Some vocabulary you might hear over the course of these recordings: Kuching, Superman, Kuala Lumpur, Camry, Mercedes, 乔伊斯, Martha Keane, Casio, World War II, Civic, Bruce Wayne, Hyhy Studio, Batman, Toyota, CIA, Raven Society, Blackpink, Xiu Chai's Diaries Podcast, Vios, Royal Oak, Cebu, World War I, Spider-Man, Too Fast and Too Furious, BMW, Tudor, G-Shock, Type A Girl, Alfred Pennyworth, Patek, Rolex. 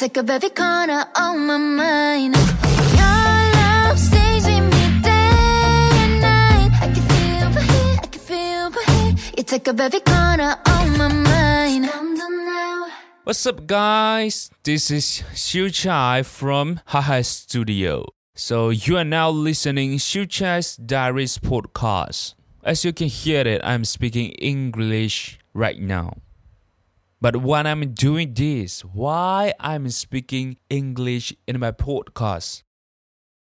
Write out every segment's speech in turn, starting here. take up every corner of my mind. Your love stays with me day and night. I can feel by here, I can feel by here. You take up every corner of my mind. What's up, guys? This is Xiu Chai from Hyhy Studio. So you are now listening Xiu Chai's Diaries Podcast. As you can hear it, I'm speaking English right now. But when I'm doing this, why I'm speaking English in my podcast?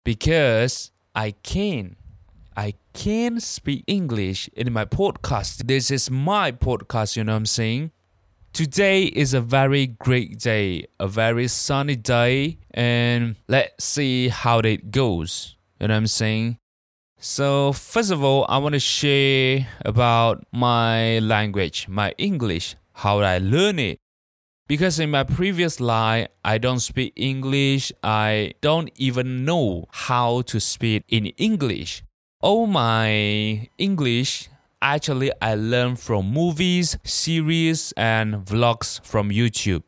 Because I can speak English in my podcast. This is my podcast, you know what I'm saying? Today is a very great day, a very sunny day, and let's see how it goes, you know what I'm saying? So first of all, I want to share about my language, my English, how I learn it. Because in my previous life, I don't speak English. I don't even know how to speak in English. All my English, actually, I learned from movies, series, and vlogs from YouTube.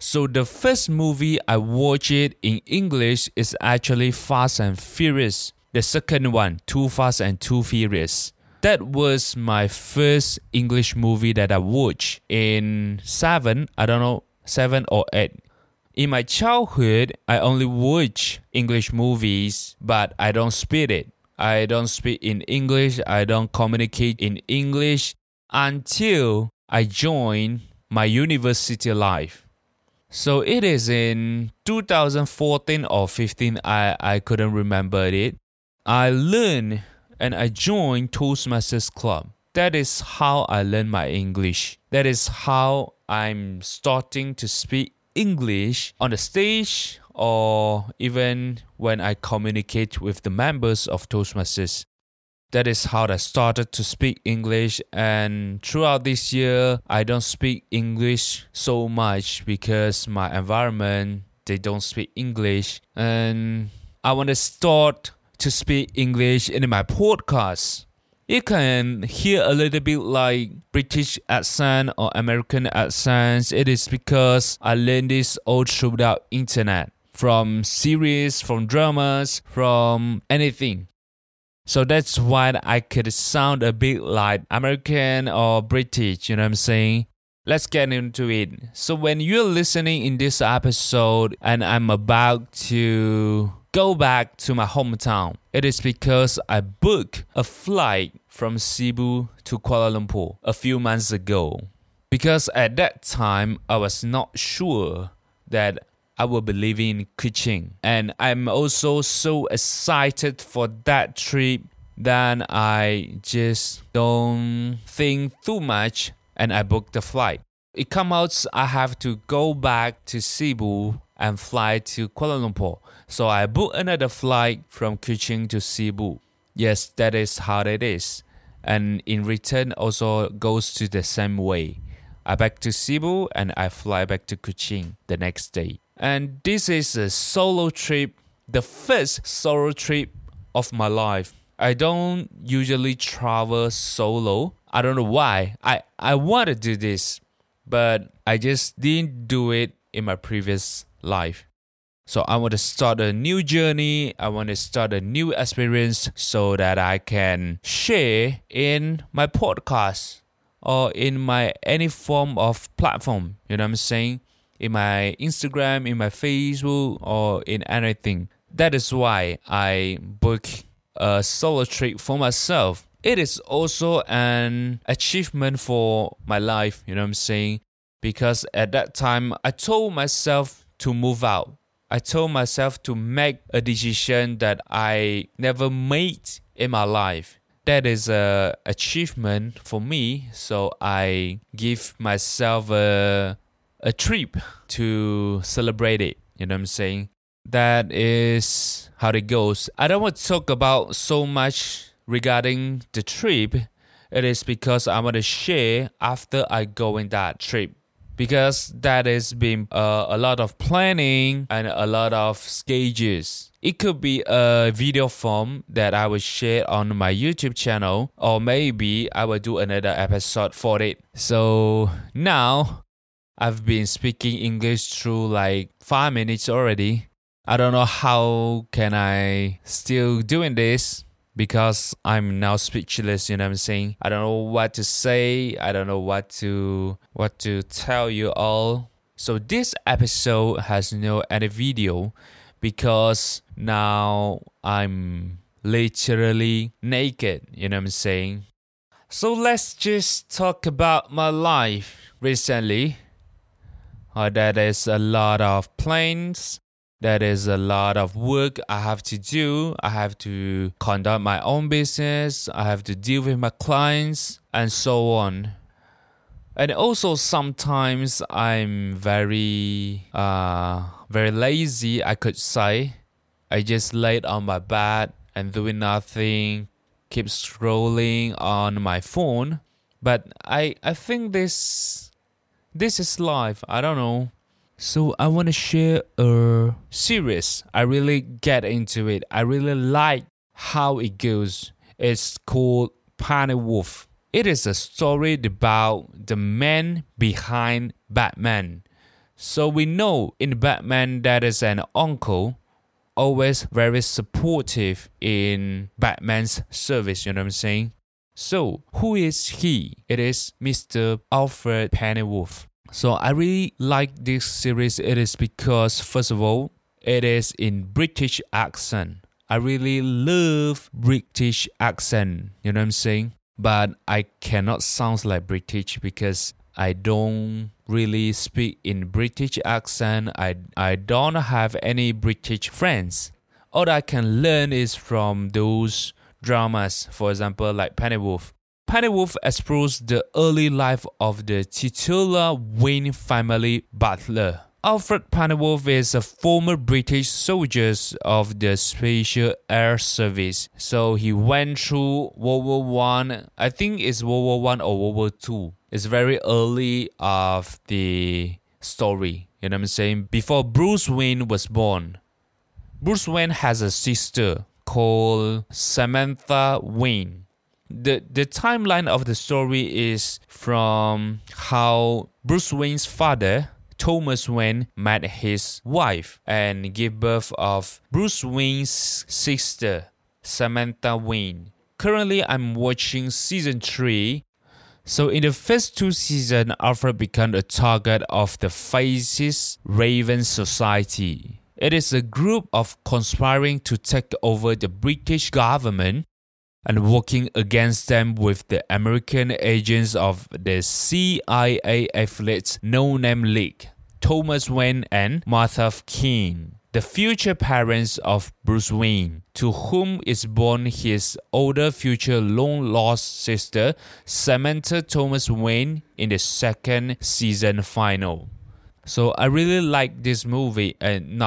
So the first movie I watched it in English is actually Fast and Furious. The second one, Too Fast and Too Furious. That was my first English movie that I watched in 7 or 8. In my childhood, I only watch English movies, but I don't speak it. I don't speak in English. I don't communicate in English until I joined my university life. So it is in 2014 or 15, I couldn't remember it. I learned and I joined Toastmasters Club. That is how I learned my English. That is how I'm starting to speak English on the stage or even when I communicate with the members of Toastmasters. That is how I started to speak English, and throughout this year, I don't speak English so much because my environment, they don't speak English, and I want to start to speak English in my podcast. You can hear a little bit like British accent or American accents. It is because I learned this all throughout internet, from series, from dramas, from anything. So that's why I could sound a bit like American or British, you know what I'm saying? Let's get into it. So when you're listening in this episode and I'm about to go back to my hometown, it is because I booked a flight from Cebu to Kuala Lumpur a few months ago. Because at that time, I was not sure that I will be leaving Kuching. And I'm also so excited for that trip that I just don't think too much and I booked the flight. It comes out I have to go back to Cebu and fly to Kuala Lumpur. So I booked another flight from Kuching to Cebu. Yes, that is how it is. And in return also goes to the same way. I back to Cebu and I fly back to Kuching the next day. And this is a solo trip, the first solo trip of my life. I don't usually travel solo. I don't know why. I want to do this, but I just didn't do it in my previous life. So I want to start a new journey. I want to start a new experience so that I can share in my podcast or in my any form of platform. You know what I'm saying? In my Instagram, in my Facebook, or in anything. That is why I book a solo trip for myself. It is also an achievement for my life, you know what I'm saying? Because at that time, I told myself to move out. I told myself to make a decision that I never made in my life. That is an achievement for me. So I give myself a trip to celebrate it, you know what I'm saying? That is how it goes. I don't want to talk about so much regarding the trip. It is because I want to share after I go in that trip. Because that has been a lot of planning and a lot of stages. It could be a video form that I will share on my YouTube channel, or maybe I will do another episode for it. So now I've been speaking English through like 5 minutes already. I don't know how can I still doing this because I'm now speechless, you know what I'm saying? I don't know what to say. I don't know what to tell you all. So this episode has no edit video because now I'm literally naked, you know what I'm saying? So let's just talk about my life recently. There is a lot of plans. There is a lot of work I have to do. I have to conduct my own business. I have to deal with my clients and so on. And also sometimes I'm very lazy, I could say. I just laid on my bed and doing nothing, keep scrolling on my phone. But I think this is life. I don't know. So I want to share a series. I really get into it. I really like how it goes. It's called Pennyworth. It is a story about the man behind Batman. So we know in Batman there is an uncle always very supportive in Batman's service, you know what I'm saying? So who is he? It is Mr. Alfred Pennyworth. So I really like this series. It is because, first of all, it is in British accent. I really love British accent, you know what I'm saying? But I cannot sound like British because I don't really speak in British accent. I don't have any British friends. All I can learn is from those dramas, for example, like Pennyworth. Pennyworth explores the early life of the titular Wayne family butler. Alfred Pennyworth is a former British soldier of the Special Air Service. So he went through World War I. I think it's World War I or World War II. It's very early of the story, you know what I'm saying? Before Bruce Wayne was born. Bruce Wayne has a sister called Samantha Wayne. The timeline of the story is from how Bruce Wayne's father, Thomas Wayne, met his wife and gave birth of Bruce Wayne's sister, Samantha Wayne. Currently, I'm watching season 3. So in the first 2 seasons, Alfred became a target of the fascist Raven Society. It is a group of conspiring to take over the British government and working against them with the American agents of the CIA affiliates No-Name League, Thomas Wayne and Martha Keane, the future parents of Bruce Wayne, to whom is born his older future long-lost sister, Samantha Thomas Wayne, in the second season final. So I really like this movie, and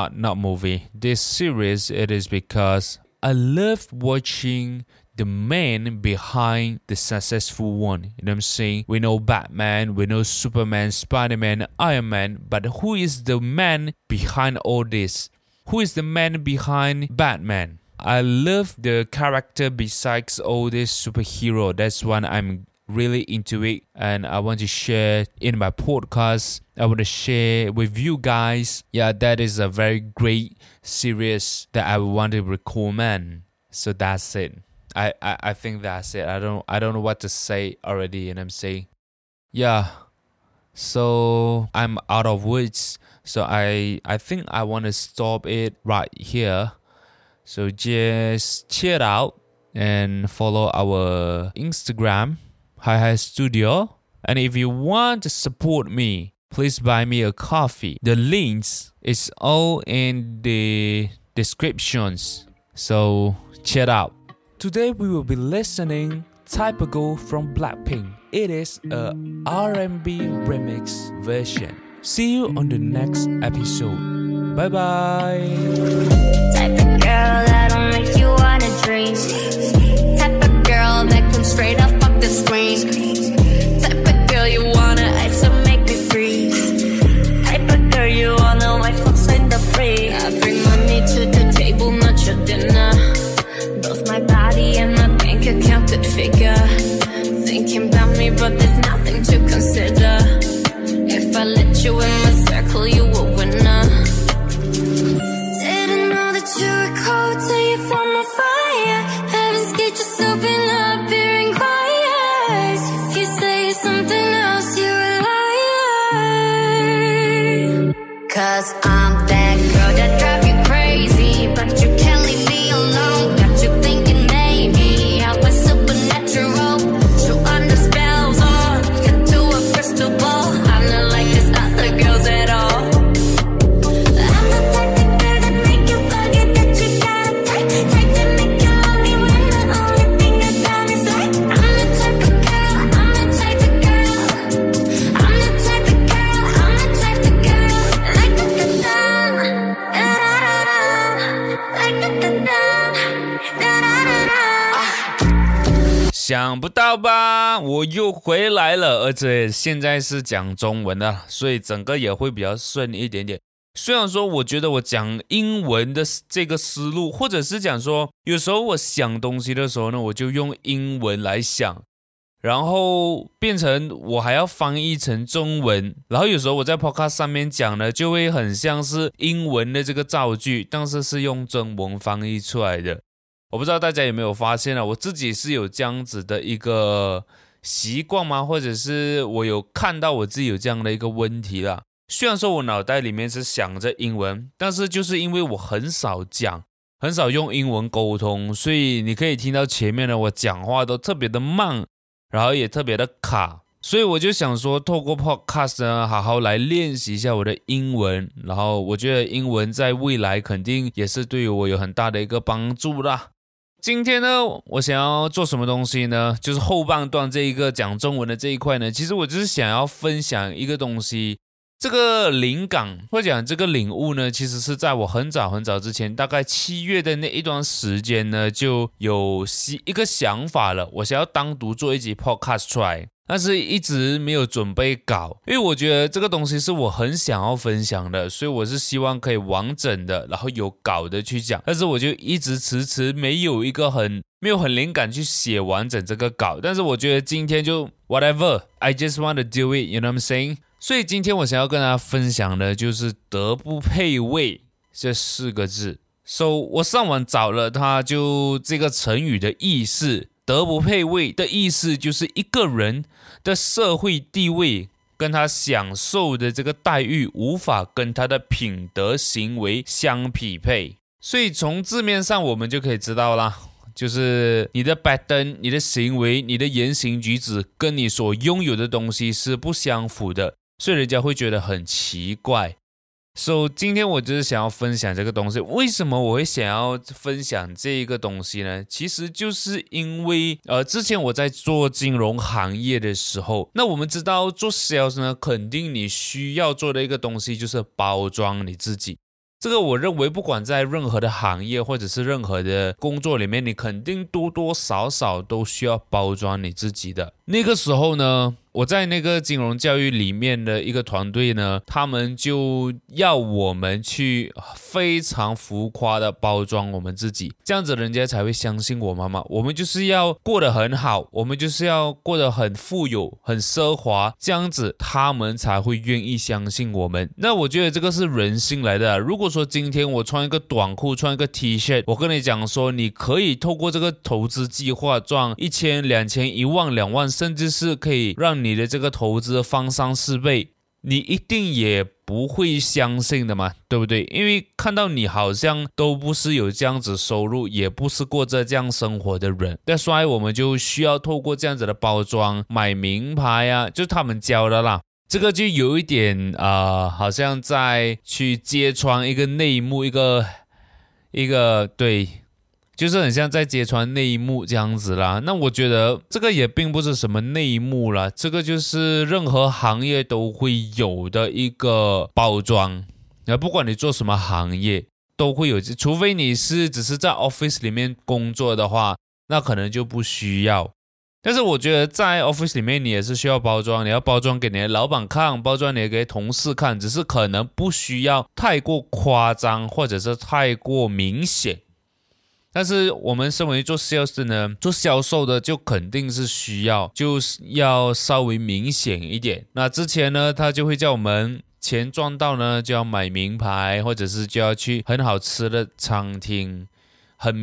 this series. It is because I love watching the man behind the successful one, you know what I'm saying? We know Batman, we know Superman, Spider-Man, Iron Man, but who is the man behind all this? Who is the man behind Batman? I love the character besides all this superhero. That's why I'm really into it, and I want to share in my podcast. I want to share with you guys. Yeah, that is a very great series that I want to recommend. So that's it. I think that's it. I don't know what to say already, and I'm saying, yeah. So I'm out of words. So I think I want to stop it right here. So just check out and follow our Instagram, Hyhy Studio. And if you want to support me, please buy me a coffee. The links is all in the descriptions. So check out. Today we will be listening Type A Girl from Blackpink. It is a R&B remix version. See you on the next episode. Bye bye. Type of girl that'll make you wanna dream. Type of girl that comes straight up off the screen. Type of girl you wanna ice and make me freeze. Type of girl you wanna wipe folks in the free. I bring money to the table, not your dinner. Both my body and my bank account could figure. Thinking about me, but there's nothing to consider. If I let you Cause I'm that girl that drives you crazy, but you can't leave me alone. Got you thinking maybe I was supernatural. So under spells or into a crystal ball. I'm not like these other girls at all. I'm the type of girl that make you forget that you gotta take to make you lonely when the only thing about is like I'm the type of girl. Like想不到吧，我又回来了，而且现在是讲中文的，所以整个也会比较顺一点点。虽然说我觉得我讲英文的这个思路，或者是讲说有时候我想东西的时候呢，我就用英文来想，然后变成我还要翻译成中文，然后有时候我在 podcast 上面讲呢，就会很像是英文的这个造句，但是是用中文翻译出来的。我不知道大家有没有发现啊，我自己是有这样子的一个习惯吗？或者是我有看到我自己有这样的一个问题啦。虽然说我脑袋里面是想着英文，但是就是因为我很少讲，很少用英文沟通，所以你可以听到前面的我讲话都特别的慢，然后也特别的卡。所以我就想说透过 podcast 呢，好好来练习一下我的英文，然后我觉得英文在未来肯定也是对于我有很大的一个帮助啦。今天呢，我想要做什么东西呢？就是后半段这一个讲中文的这一块呢，其实我就是想要分享一个东西。这个灵感或者讲这个领悟呢，其实是在我很早很早之前，大概7月的那一段时间呢，就有一个想法了，我想要单独做一集 podcast 出来，但是一直没有准备搞，因为我觉得这个东西是我很想要分享的，所以我是希望可以完整的，然后有搞的去讲，但是我就一直迟迟没有很灵感去写完整这个稿。但是我觉得今天就 whatever, I just want to do it, you know what I'm saying? 所以今天我想要跟大家分享的就是德不配位这4个字。 So 我上网找了它，就这个成语的意思，德不配位的意思就是一个人的社会地位跟他享受的这个待遇无法跟他的品德行为相匹配。所以从字面上我们就可以知道啦，就是你的 pattern、 你的行为、你的言行举止跟你所拥有的东西是不相符的，所以人家会觉得很奇怪。So 今天我就是想要分享这个东西。为什么我会想要分享这一个东西呢？其实就是因为之前我在做金融行业的时候，那我们知道做 sales 呢，肯定你需要做的一个东西就是包装你自己。这个我认为不管在任何的行业或者是任何的工作里面，你肯定多多少少都需要包装你自己的。那个时候呢，我在那个金融教育里面的一个团队呢，他们就要我们去非常浮夸的包装我们自己，这样子人家才会相信我们嘛。我们就是要过得很好，我们就是要过得很富有、很奢华，这样子他们才会愿意相信我们。那我觉得这个是人性来的。如果说今天我穿一个短裤、穿一个 T 恤，我跟你讲说你可以透过这个投资计划赚1000、2000、10000、20000，甚至是可以让你的这个投资翻3-4倍，你一定也不会相信的嘛，对不对？因为看到你好像都不是有这样子收入，也不是过着这样生活的人。但所以我们就需要透过这样子的包装，买名牌啊，就是他们教的啦。这个就有一点好像在去揭穿一个内幕，一个对，就是很像在揭穿内幕这样子啦。那我觉得这个也并不是什么内幕啦，这个就是任何行业都会有的一个包装，不管你做什么行业都会有，除非你是只是在 office 里面工作的话，那可能就不需要。但是我觉得在 office 里面你也是需要包装，你要包装给你的老板看，包装你给同事看，只是可能不需要太过夸张或者是太过明显。但是我们身为做 sales 呢，做销售的就肯定是需要，就是要稍微明显一点。那之前呢，他就会叫我们钱赚到呢，就要买名牌，或者是就要去很好吃的餐厅，很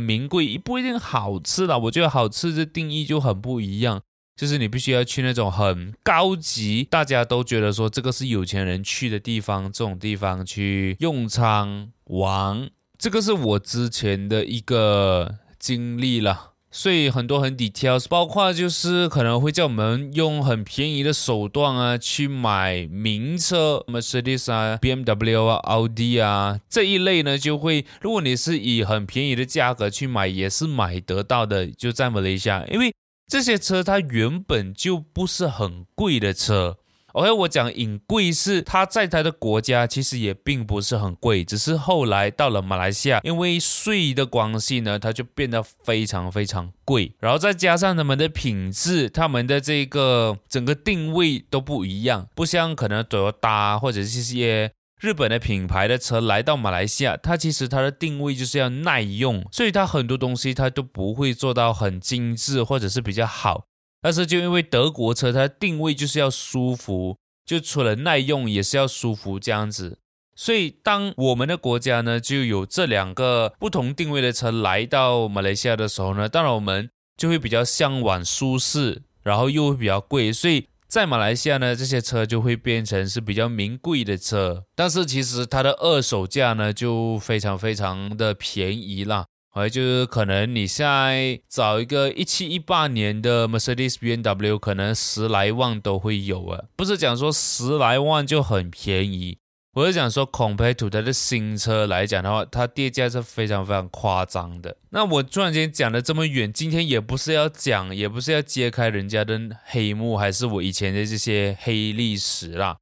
名贵，不一定好吃啦。我觉得好吃的定义就很不一样。就是你必须要去那种很高级，大家都觉得说这个是有钱人去的地方，这种地方去用餐玩，这个是我之前的一个经历了。所以很多很 details， 包括就是可能会叫我们用很便宜的手段啊去买名车 Mercedes 啊 BMW 啊 Audi 啊这一类呢，就会如果你是以很便宜的价格去买也是买得到的，就在马来西亚，因为这些车它原本就不是很贵的车。 OK， 我讲很贵是它在它的国家其实也并不是很贵，只是后来到了马来西亚因为税的关系呢，它就变得非常非常贵，然后再加上他们的品质，他们的这个整个定位都不一样，不像可能 Toyota 或者是一些日本的品牌的车来到马来西亚，它其实它的定位就是要耐用，所以它很多东西它都不会做到很精致或者是比较好。但是就因为德国车它的定位就是要舒服，就除了耐用也是要舒服这样子。所以当我们的国家呢就有这两个不同定位的车来到马来西亚的时候呢，当然我们就会比较向往舒适，然后又会比较贵，所以在马来西亚呢，这些车就会变成是比较名贵的车，但是其实它的二手价呢就非常非常的便宜啦。就是可能你现在找一个1718年的 Mercedes BMW 可能10来万都会有啊，不是讲说10来万就很便宜，我是讲说 compared to 它的新车来讲的话，它跌价是非常非常夸张的。那我突然间讲了这么远，今天也不是要讲，也不是要揭开人家的黑幕，还是我以前的这些黑历史啦。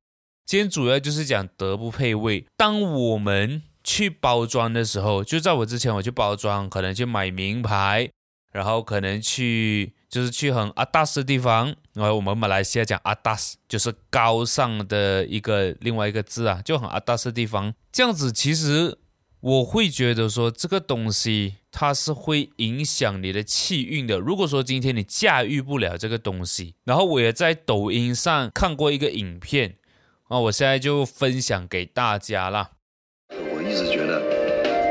今天主要就是讲德不配位。当我们去包装的时候，就在我之前我去包装，可能去买名牌，然后可能去很阿达斯的地方，然后我们马来西亚讲阿达斯就是高尚的一个另外一个字啊，就很阿达斯的地方。这样子其实我会觉得说这个东西它是会影响你的气运的。如果说今天你驾驭不了这个东西，然后我也在抖音上看过一个影片啊，我现在就分享给大家啦。我一直觉得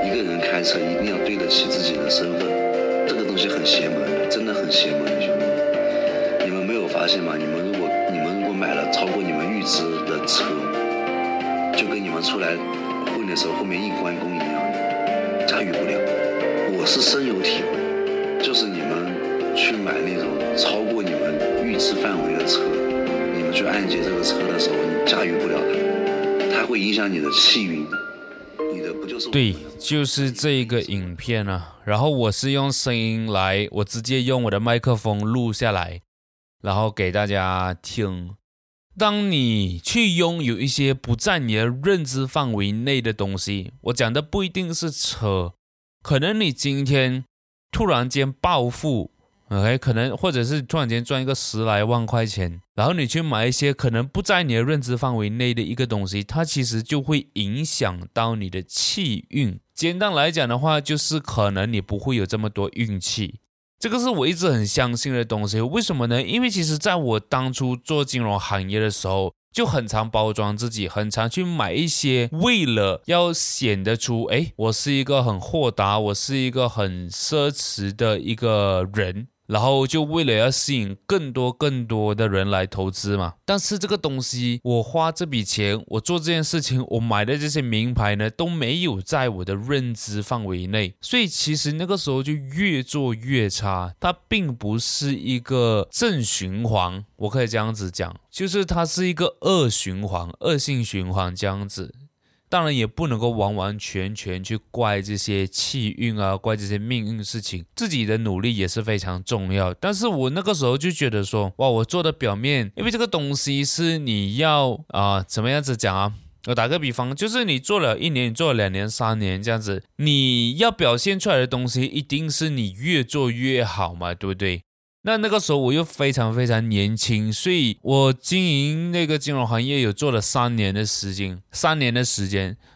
一个人开车一定要对得起自己的身份，这个东西很邪门的，真的很邪门的，兄弟，你们没有发现吗？你们如果买了超过你们预支的车，就跟你们出来混的时候后面硬关公一样，驾驭不了。我是深有体会，就是你们去买那种超过你们预支范围的车，你们去按揭这个车的时候，你驾驭不了它，它会影响你的气运。对，就是这个影片啊，然后我是用声音来，我直接用我的麦克风录下来，然后给大家听。当你去拥有一些不在你的认知范围内的东西，我讲的不一定是车，可能你今天突然间暴富，OK， 可能或者是突然间赚一个10来万块钱，然后你去买一些可能不在你的认知范围内的一个东西，它其实就会影响到你的气运。简单来讲的话，就是可能你不会有这么多运气。这个是我一直很相信的东西。为什么呢？因为其实在我当初做金融行业的时候，就很常包装自己，很常去买一些为了要显得出，哎，我是一个很豁达，我是一个很奢侈的一个人。然后就为了要吸引更多的人来投资嘛，但是这个东西，我花这笔钱，我做这件事情，我买的这些名牌呢，都没有在我的认知范围内，所以其实那个时候就越做越差，它并不是一个正循环，我可以这样子讲，就是它是一个恶循环，恶性循环这样子。当然也不能够完完全全去怪这些气运啊，怪这些命运事情，自己的努力也是非常重要。但是我那个时候就觉得说，哇，我做的表面，因为这个东西是你要怎么样子讲啊？我打个比方，就是你做了1年，你做了2年、3年这样子，你要表现出来的东西，一定是你越做越好嘛，对不对？那个时候我又非常非常年轻，所以我经营那个金融行业有做了3年的时间，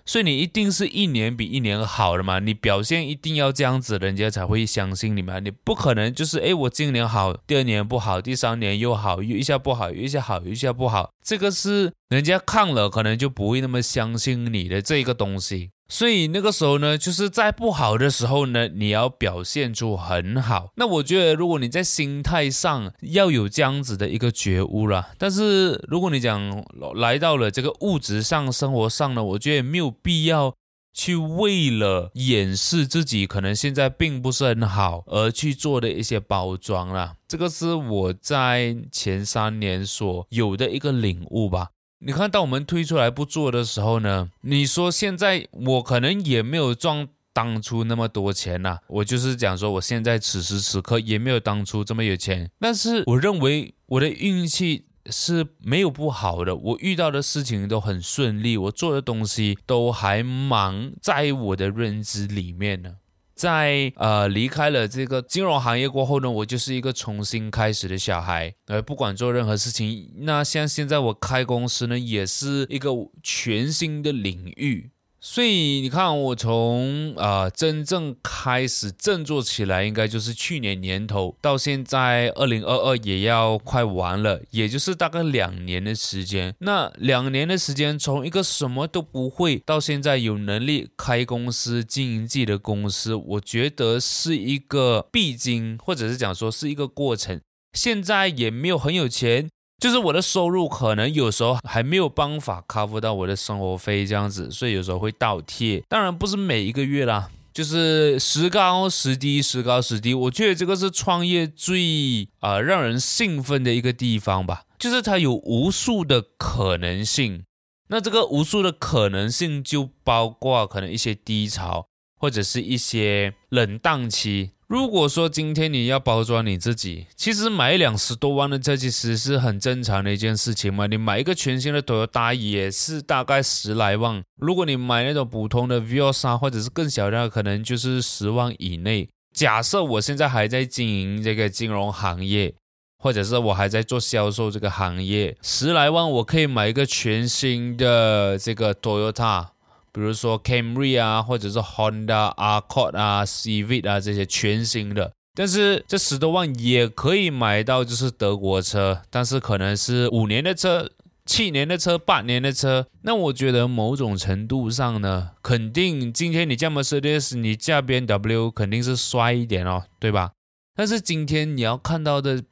所以你一定是1年比1年好的嘛，你表现一定要这样子，人家才会相信你嘛，你不可能就是我今年好，第二年不好，第三年又好，又一下不好，又一下好，又一下不好，这个是人家看了可能就不会那么相信你的这个东西。所以那个时候呢，就是在不好的时候呢，你要表现出很好。那我觉得如果你在心态上要有这样子的一个觉悟啦，但是如果你讲来到了这个物质上生活上呢，我觉得没有必要去为了掩饰自己可能现在并不是很好而去做的一些包装啦。这个是我在前3年所有的一个领悟吧。你看到我们推出来不做的时候呢，你说现在我可能也没有赚当初那么多钱啦，我就是讲说我现在此时此刻也没有当初这么有钱，但是我认为我的运气是没有不好的，我遇到的事情都很顺利，我做的东西都还蛮在我的认知里面呢。在离开了这个金融行业过后呢，我就是一个重新开始的小孩，不管做任何事情。那像现在我开公司呢，也是一个全新的领域。所以你看我从真正开始振作起来应该就是去年年头，到现在2022也要快完了，也就是大概2年的时间。那2年的时间从一个什么都不会到现在有能力开公司经营自己的公司，我觉得是一个必经，或者是讲说是一个过程。现在也没有很有钱，就是我的收入可能有时候还没有办法 cover 到我的生活费这样子，所以有时候会倒贴，当然不是每一个月啦，就是时高时低时高时低。我觉得这个是创业最让人兴奋的一个地方吧，就是它有无数的可能性。那这个无数的可能性就包括可能一些低潮或者是一些冷淡期。如果说今天你要包装你自己，其实买20多万的车其实是很正常的一件事情嘛。你买一个全新的 Toyota 也是大概10来万，如果你买那种普通的 Vios 或者是更小的可能就是10万以内。假设我现在还在经营这个金融行业，或者是我还在做销售这个行业，10来万我可以买一个全新的这个 Toyota，比如说 Camry 啊，或者是 Honda、Accord 啊、Civic 啊，这些全新的。但是这10多万也可以买到就是德国车，但是可能是5年的车、7年的车、8年的车。那我觉得某种程度上呢，肯定今天你驾 Mercedes， 你驾 BMW 肯定是帅一点哦，对吧？但是今天你要看到的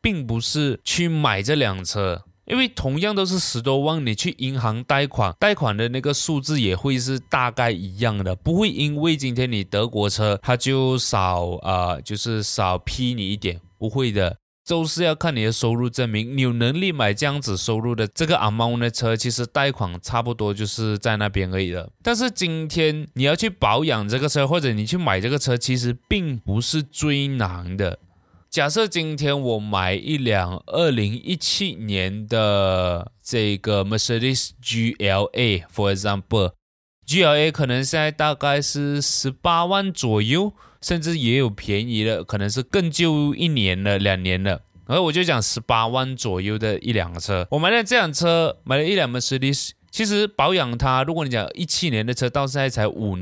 并不是去买这辆车，因为同样都是10多万，你去银行贷款的那个数字也会是大概一样的，不会因为今天你德国车它就少批你一点，不会的，都是要看你的收入证明。你有能力买这样子收入的这个 amount 的车，其实贷款差不多就是在那边而已的。但是今天你要去保养这个车，或者你去买这个车，其实并不是最难的。假设今天我买一辆2017年的这个 Mercedes GLA for example， GLA 可能现在大概是18万左右，甚至也有便宜的，可能是更旧1年了2年了，然后我就讲18万左右的一辆车。我买了这辆车，买了一辆 Mercedes， 其实保养它，如果你讲17年的车到现在才5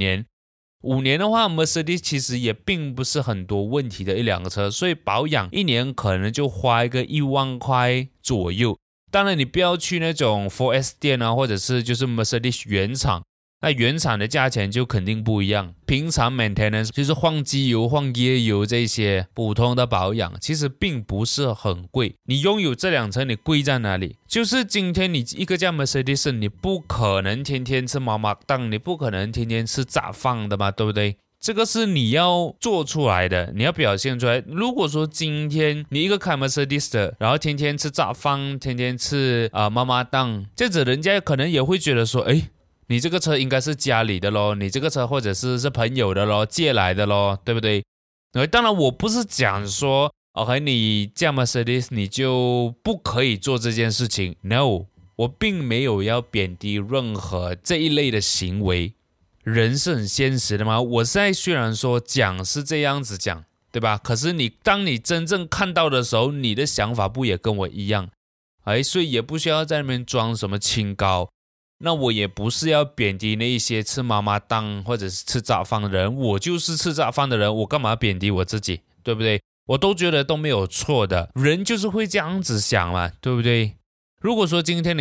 年的话， Mercedes 其实也并不是很多问题的一辆车，所以保养1年可能就花一个1万块左右。当然你不要去那种 4S 店啊，或者是就是 Mercedes 原厂，那原厂的价钱就肯定不一样。平常 maintenance 就是换机油换液油这些普通的保养，其实并不是很贵。你拥有这辆车你贵在哪里？就是今天你一个叫 Mercedes， 你不可能天天吃妈妈档，你不可能天天吃炸饭的嘛，对不对？这个是你要做出来的，你要表现出来。如果说今天你一个开 Mercedes 的，然后天天吃炸饭，天天吃妈妈档，这样子人家可能也会觉得说，哎，你这个车应该是家里的咯，你这个车或者是朋友的咯，借来的咯，对不对？当然我不是讲说 OK 你驾 Mercedes 你就不可以做这件事情， No， 我并没有要贬低任何这一类的行为。人是很现实的嘛，我现在虽然说讲是这样子讲，对吧？可是你当你真正看到的时候，你的想法不也跟我一样，所以也不需要在那边装什么清高。那我也不是要贬低那一些吃妈妈档或者是吃炸饭的人，我就是吃炸饭的人，我干嘛贬低我自己，对不对？我都觉得都没有错的，人就是会这样子想嘛，对不对？如果说今天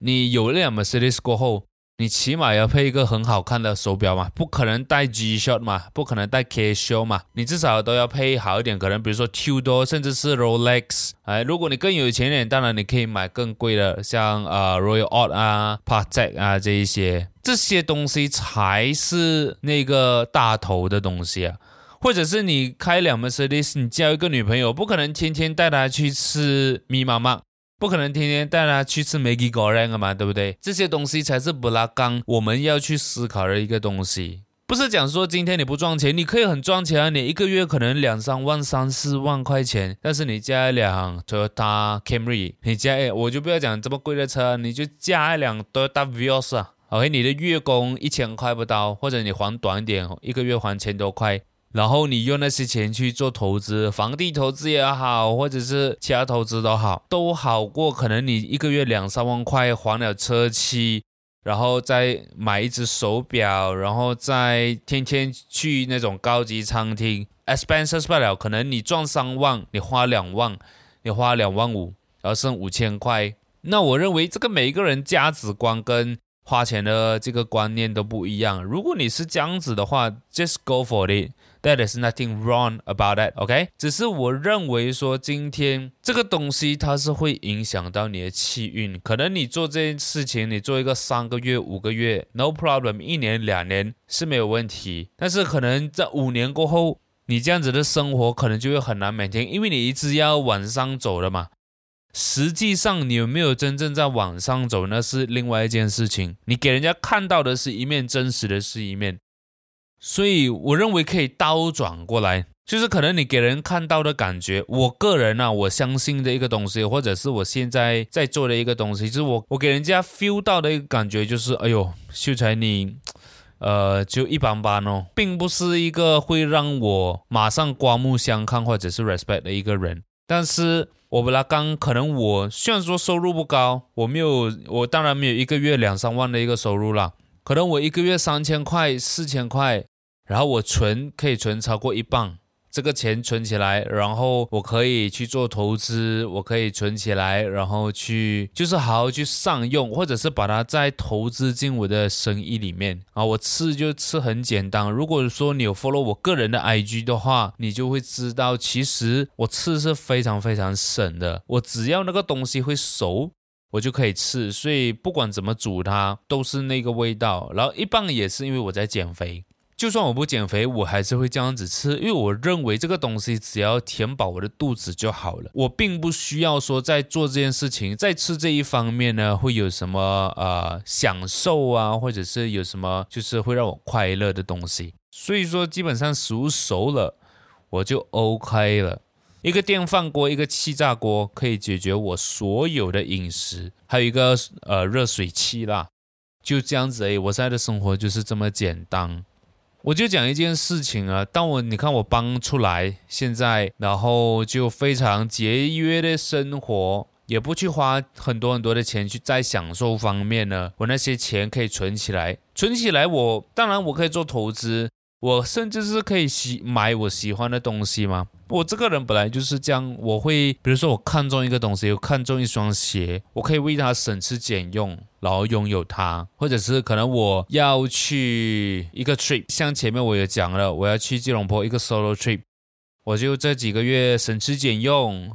你有了 Mercedes 过后，你起码要配一个很好看的手表嘛，不可能带 G-Shock 嘛，不可能带 Casio 嘛，你至少都要配好一点，可能比如说 Tudor 甚至是 Rolex。如果你更有钱一点，当然你可以买更贵的，像Royal Oak 啊 Patek 啊这一些，这些东西才是那个大头的东西啊。或者是你开辆 Mercedes， 你交一个女朋友，不可能天天带她去吃咪妈妈，不可能天天带她去吃 Maggi Goreng 嘛，对不对？这些东西才是布拉冈我们要去思考的一个东西。不是讲说今天你不赚钱，你可以很赚钱啊，你一个月可能2-3万、3-4万块钱，但是你加一辆 Toyota Camry， 你加我就不要讲这么贵的车，你就加一辆 Toyota Vios 啊。OK， 你的月供1000块不到，或者你还短一点，一个月还1000多块。然后你用那些钱去做投资，房地投资也好，或者是其他投资都好，都好过可能你一个月2-3万块还了车期，然后再买一只手表，然后再天天去那种高级餐厅 expenses 不了，可能你赚3万，你花2万，你花2万5，然后剩5000块。那我认为这个每一个人价值观跟花钱的这个观念都不一样。如果你是这样子的话 ，just go for it。There is nothing wrong about that, OK？ 只是我认为说，今天这个东西它是会影响到你的气运。可能你做这件事情，你做一个3个月、5个月 ，no problem， 1年2年是没有问题。但是可能在5年过后，你这样子的生活可能就会很难每天，因为你一直要往上走的嘛。实际上你有没有真正在往上走，那是另外一件事情。你给人家看到的是一面，真实的是一面。所以我认为可以倒转过来，就是可能你给人看到的感觉，我个人啊，我相信的一个东西，或者是我现在在做的一个东西，就是我给人家 feel 到的一个感觉，就是哎呦，秀才你就一般般哦，并不是一个会让我马上刮目相看或者是 respect 的一个人。但是我本来刚可能我虽然说收入不高，我当然没有一个月2-3万的一个收入啦，可能我一个月3000块、4000块，然后我可以存超过1磅，这个钱存起来，然后我可以去做投资，我可以存起来，然后去就是好好去善用，或者是把它再投资进我的生意里面啊。我吃就吃很简单，如果说你有 follow 我个人的 IG 的话，你就会知道，其实我吃是非常非常省的，我只要那个东西会熟，我就可以吃，所以不管怎么煮它都是那个味道。然后1磅也是因为我在减肥。就算我不减肥，我还是会这样子吃，因为我认为这个东西只要填饱我的肚子就好了，我并不需要说在做这件事情，在吃这一方面呢，会有什么享受啊，或者是有什么就是会让我快乐的东西。所以说，基本上食物熟了，我就 OK 了。一个电饭锅，一个气炸锅可以解决我所有的饮食，还有一个热水器啦，就这样子而已。我现在的生活就是这么简单。我就讲一件事情啊，你看我搬出来现在，然后就非常节约的生活，也不去花很多很多的钱去在享受方面呢，我那些钱可以存起来，我当然我可以做投资，我甚至是可以买我喜欢的东西嘛。我这个人本来就是这样，我会比如说我看中一个东西，我看中一双鞋，我可以为它省吃俭用，然后拥有它。或者是可能我要去一个 trip， 像前面我也讲了，我要去吉隆坡一个 solo trip， 我就这几个月省吃俭用，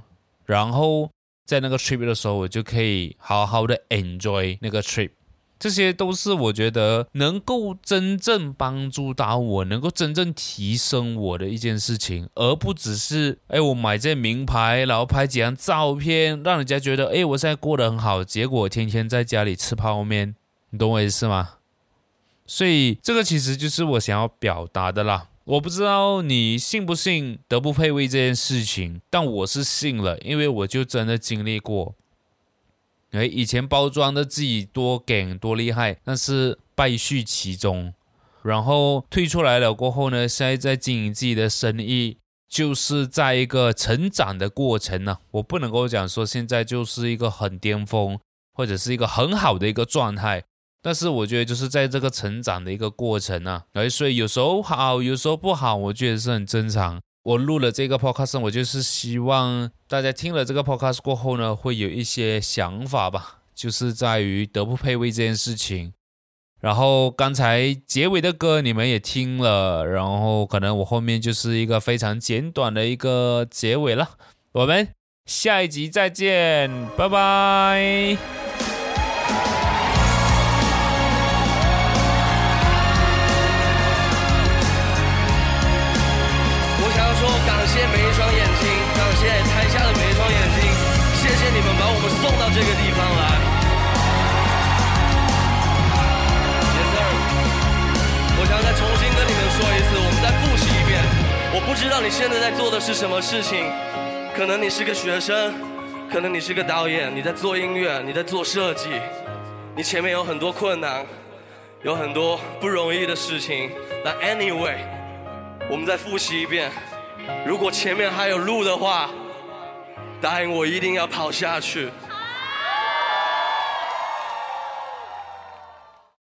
然后在那个 trip 的时候，我就可以好好的 enjoy 那个 trip。这些都是我觉得能够真正帮助到我，能够真正提升我的一件事情，而不只是我买这名牌，然后拍几张照片，让人家觉得我现在过得很好，结果天天在家里吃泡面，你懂我意思吗？所以这个其实就是我想要表达的啦。我不知道你信不信德不配位这件事情，但我是信了，因为我就真的经历过。以前包装的自己多梗多厉害，但是败絮其中，然后退出来了过后呢，现在在经营自己的生意，就是在一个成长的过程呢。我不能够讲说现在就是一个很巅峰，或者是一个很好的一个状态，但是我觉得就是在这个成长的一个过程啊，所以有时候好，有时候不好，我觉得是很正常。我录了这个 podcast， 我就是希望大家听了这个 podcast 过后呢，会有一些想法吧，就是在于德不配位这件事情。然后刚才结尾的歌你们也听了，然后可能我后面就是一个非常简短的一个结尾了，我们下一集再见，拜拜。感谢每一双眼睛，感谢台下的每一双眼睛，谢谢你们把我们送到这个地方来。Yes sir， 我想再重新跟你们说一次，我们再复习一遍。我不知道你现在在做的是什么事情，可能你是个学生，可能你是个导演，你在做音乐，你在做设计，你前面有很多困难，有很多不容易的事情。但 anyway， 我们再复习一遍。如果前面还有路的话，答应我一定要跑下去。